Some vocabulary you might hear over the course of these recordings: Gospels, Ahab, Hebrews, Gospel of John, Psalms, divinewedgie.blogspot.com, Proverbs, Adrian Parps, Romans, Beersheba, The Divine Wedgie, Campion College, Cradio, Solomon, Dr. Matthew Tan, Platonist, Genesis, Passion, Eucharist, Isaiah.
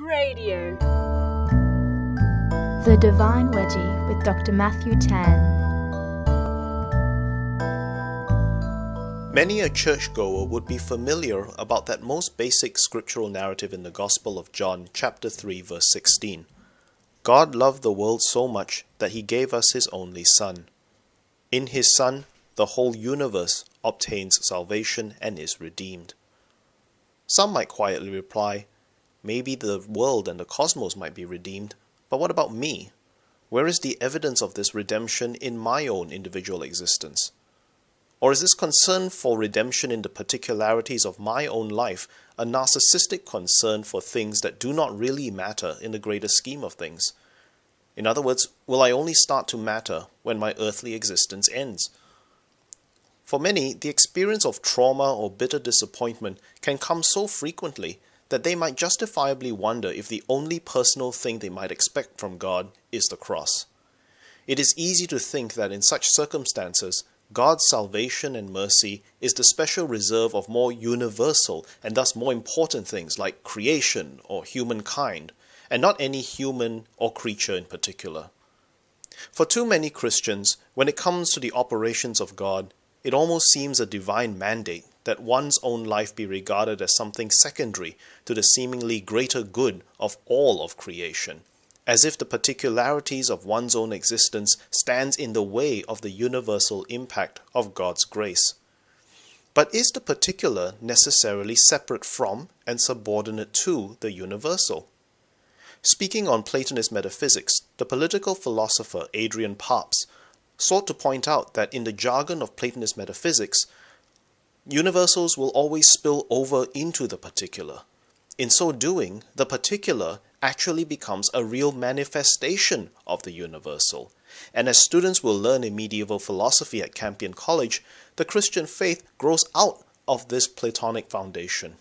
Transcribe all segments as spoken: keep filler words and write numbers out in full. Radio. The Divine Wedgie with Doctor Matthew Tan. Many a churchgoer would be familiar about that most basic scriptural narrative in the Gospel of John, chapter three, verse sixteen. God loved the world so much that he gave us his only Son. In his Son, the whole universe obtains salvation and is redeemed. Some might quietly reply, maybe the world and the cosmos might be redeemed, but what about me? Where is the evidence of this redemption in my own individual existence? Or is this concern for redemption in the particularities of my own life a narcissistic concern for things that do not really matter in the greater scheme of things? In other words, will I only start to matter when my earthly existence ends? For many, the experience of trauma or bitter disappointment can come so frequently that they might justifiably wonder if the only personal thing they might expect from God is the cross. It is easy to think that in such circumstances, God's salvation and mercy is the special reserve of more universal and thus more important things like creation or humankind, and not any human or creature in particular. For too many Christians, when it comes to the operations of God, it almost seems a divine mandate that one's own life be regarded as something secondary to the seemingly greater good of all of creation, as if the particularities of one's own existence stands in the way of the universal impact of God's grace. But is the particular necessarily separate from and subordinate to the universal? Speaking on Platonist metaphysics, the political philosopher Adrian Parps sought to point out that in the jargon of Platonist metaphysics, universals will always spill over into the particular. In so doing, the particular actually becomes a real manifestation of the universal. And as students will learn in medieval philosophy at Campion College, the Christian faith grows out of this Platonic foundation.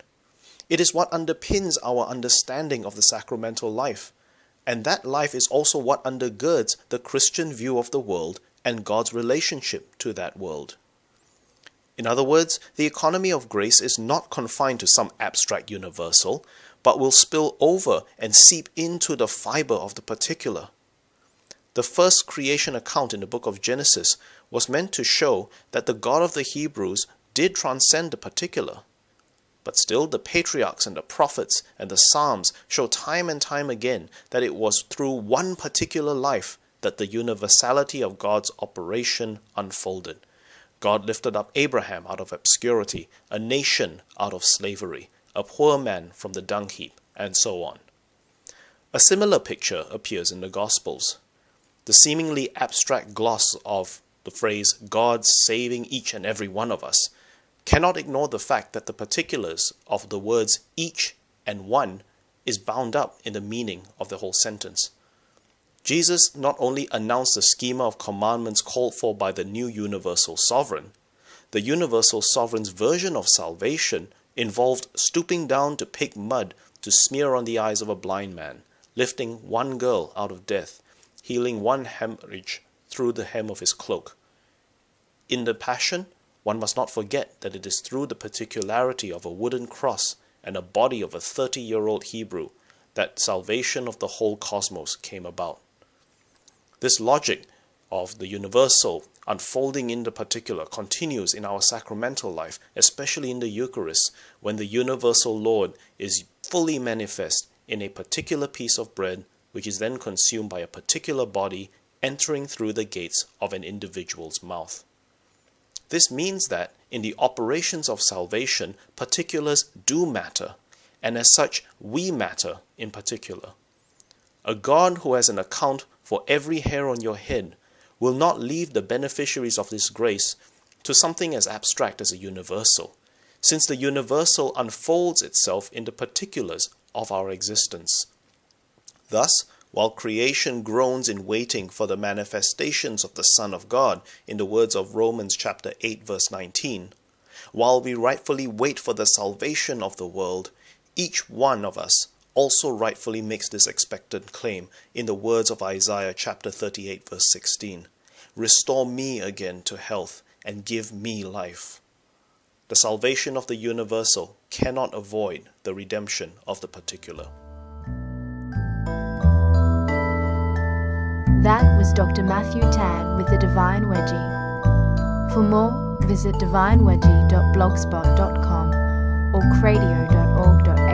It is what underpins our understanding of the sacramental life, and that life is also what undergirds the Christian view of the world and God's relationship to that world. In other words, the economy of grace is not confined to some abstract universal, but will spill over and seep into the fiber of the particular. The first creation account in the book of Genesis was meant to show that the God of the Hebrews did transcend the particular. But still, the patriarchs and the prophets and the Psalms show time and time again that it was through one particular life that the universality of God's operation unfolded. God lifted up Abraham out of obscurity, a nation out of slavery, a poor man from the dung heap, and so on. A similar picture appears in the Gospels. The seemingly abstract gloss of the phrase, God saving each and every one of us, cannot ignore the fact that the particulars of the words each and one is bound up in the meaning of the whole sentence. Jesus not only announced the schema of commandments called for by the new universal sovereign, the universal sovereign's version of salvation involved stooping down to pick mud to smear on the eyes of a blind man, lifting one girl out of death, healing one hemorrhage through the hem of his cloak. In the Passion, one must not forget that it is through the particularity of a wooden cross and a body of a thirty-year-old Hebrew that salvation of the whole cosmos came about. This logic of the universal unfolding in the particular continues in our sacramental life, especially in the Eucharist, when the universal Lord is fully manifest in a particular piece of bread, which is then consumed by a particular body, entering through the gates of an individual's mouth. This means that, in the operations of salvation, particulars do matter, and as such, we matter in particular. A God who has an account for every hair on your head will not leave the beneficiaries of this grace to something as abstract as a universal, since the universal unfolds itself in the particulars of our existence. Thus, while creation groans in waiting for the manifestations of the Son of God, in the words of Romans chapter eight, verse nineteen, while we rightfully wait for the salvation of the world, each one of us also rightfully makes this expectant claim in the words of Isaiah chapter thirty-eight, verse sixteen, "Restore me again to health and give me life." The salvation of the universal cannot avoid the redemption of the particular. That was Doctor Matthew Tan with The Divine Wedgie. For more, visit divine wedgie dot blogspot dot com or cradio dot org dot au.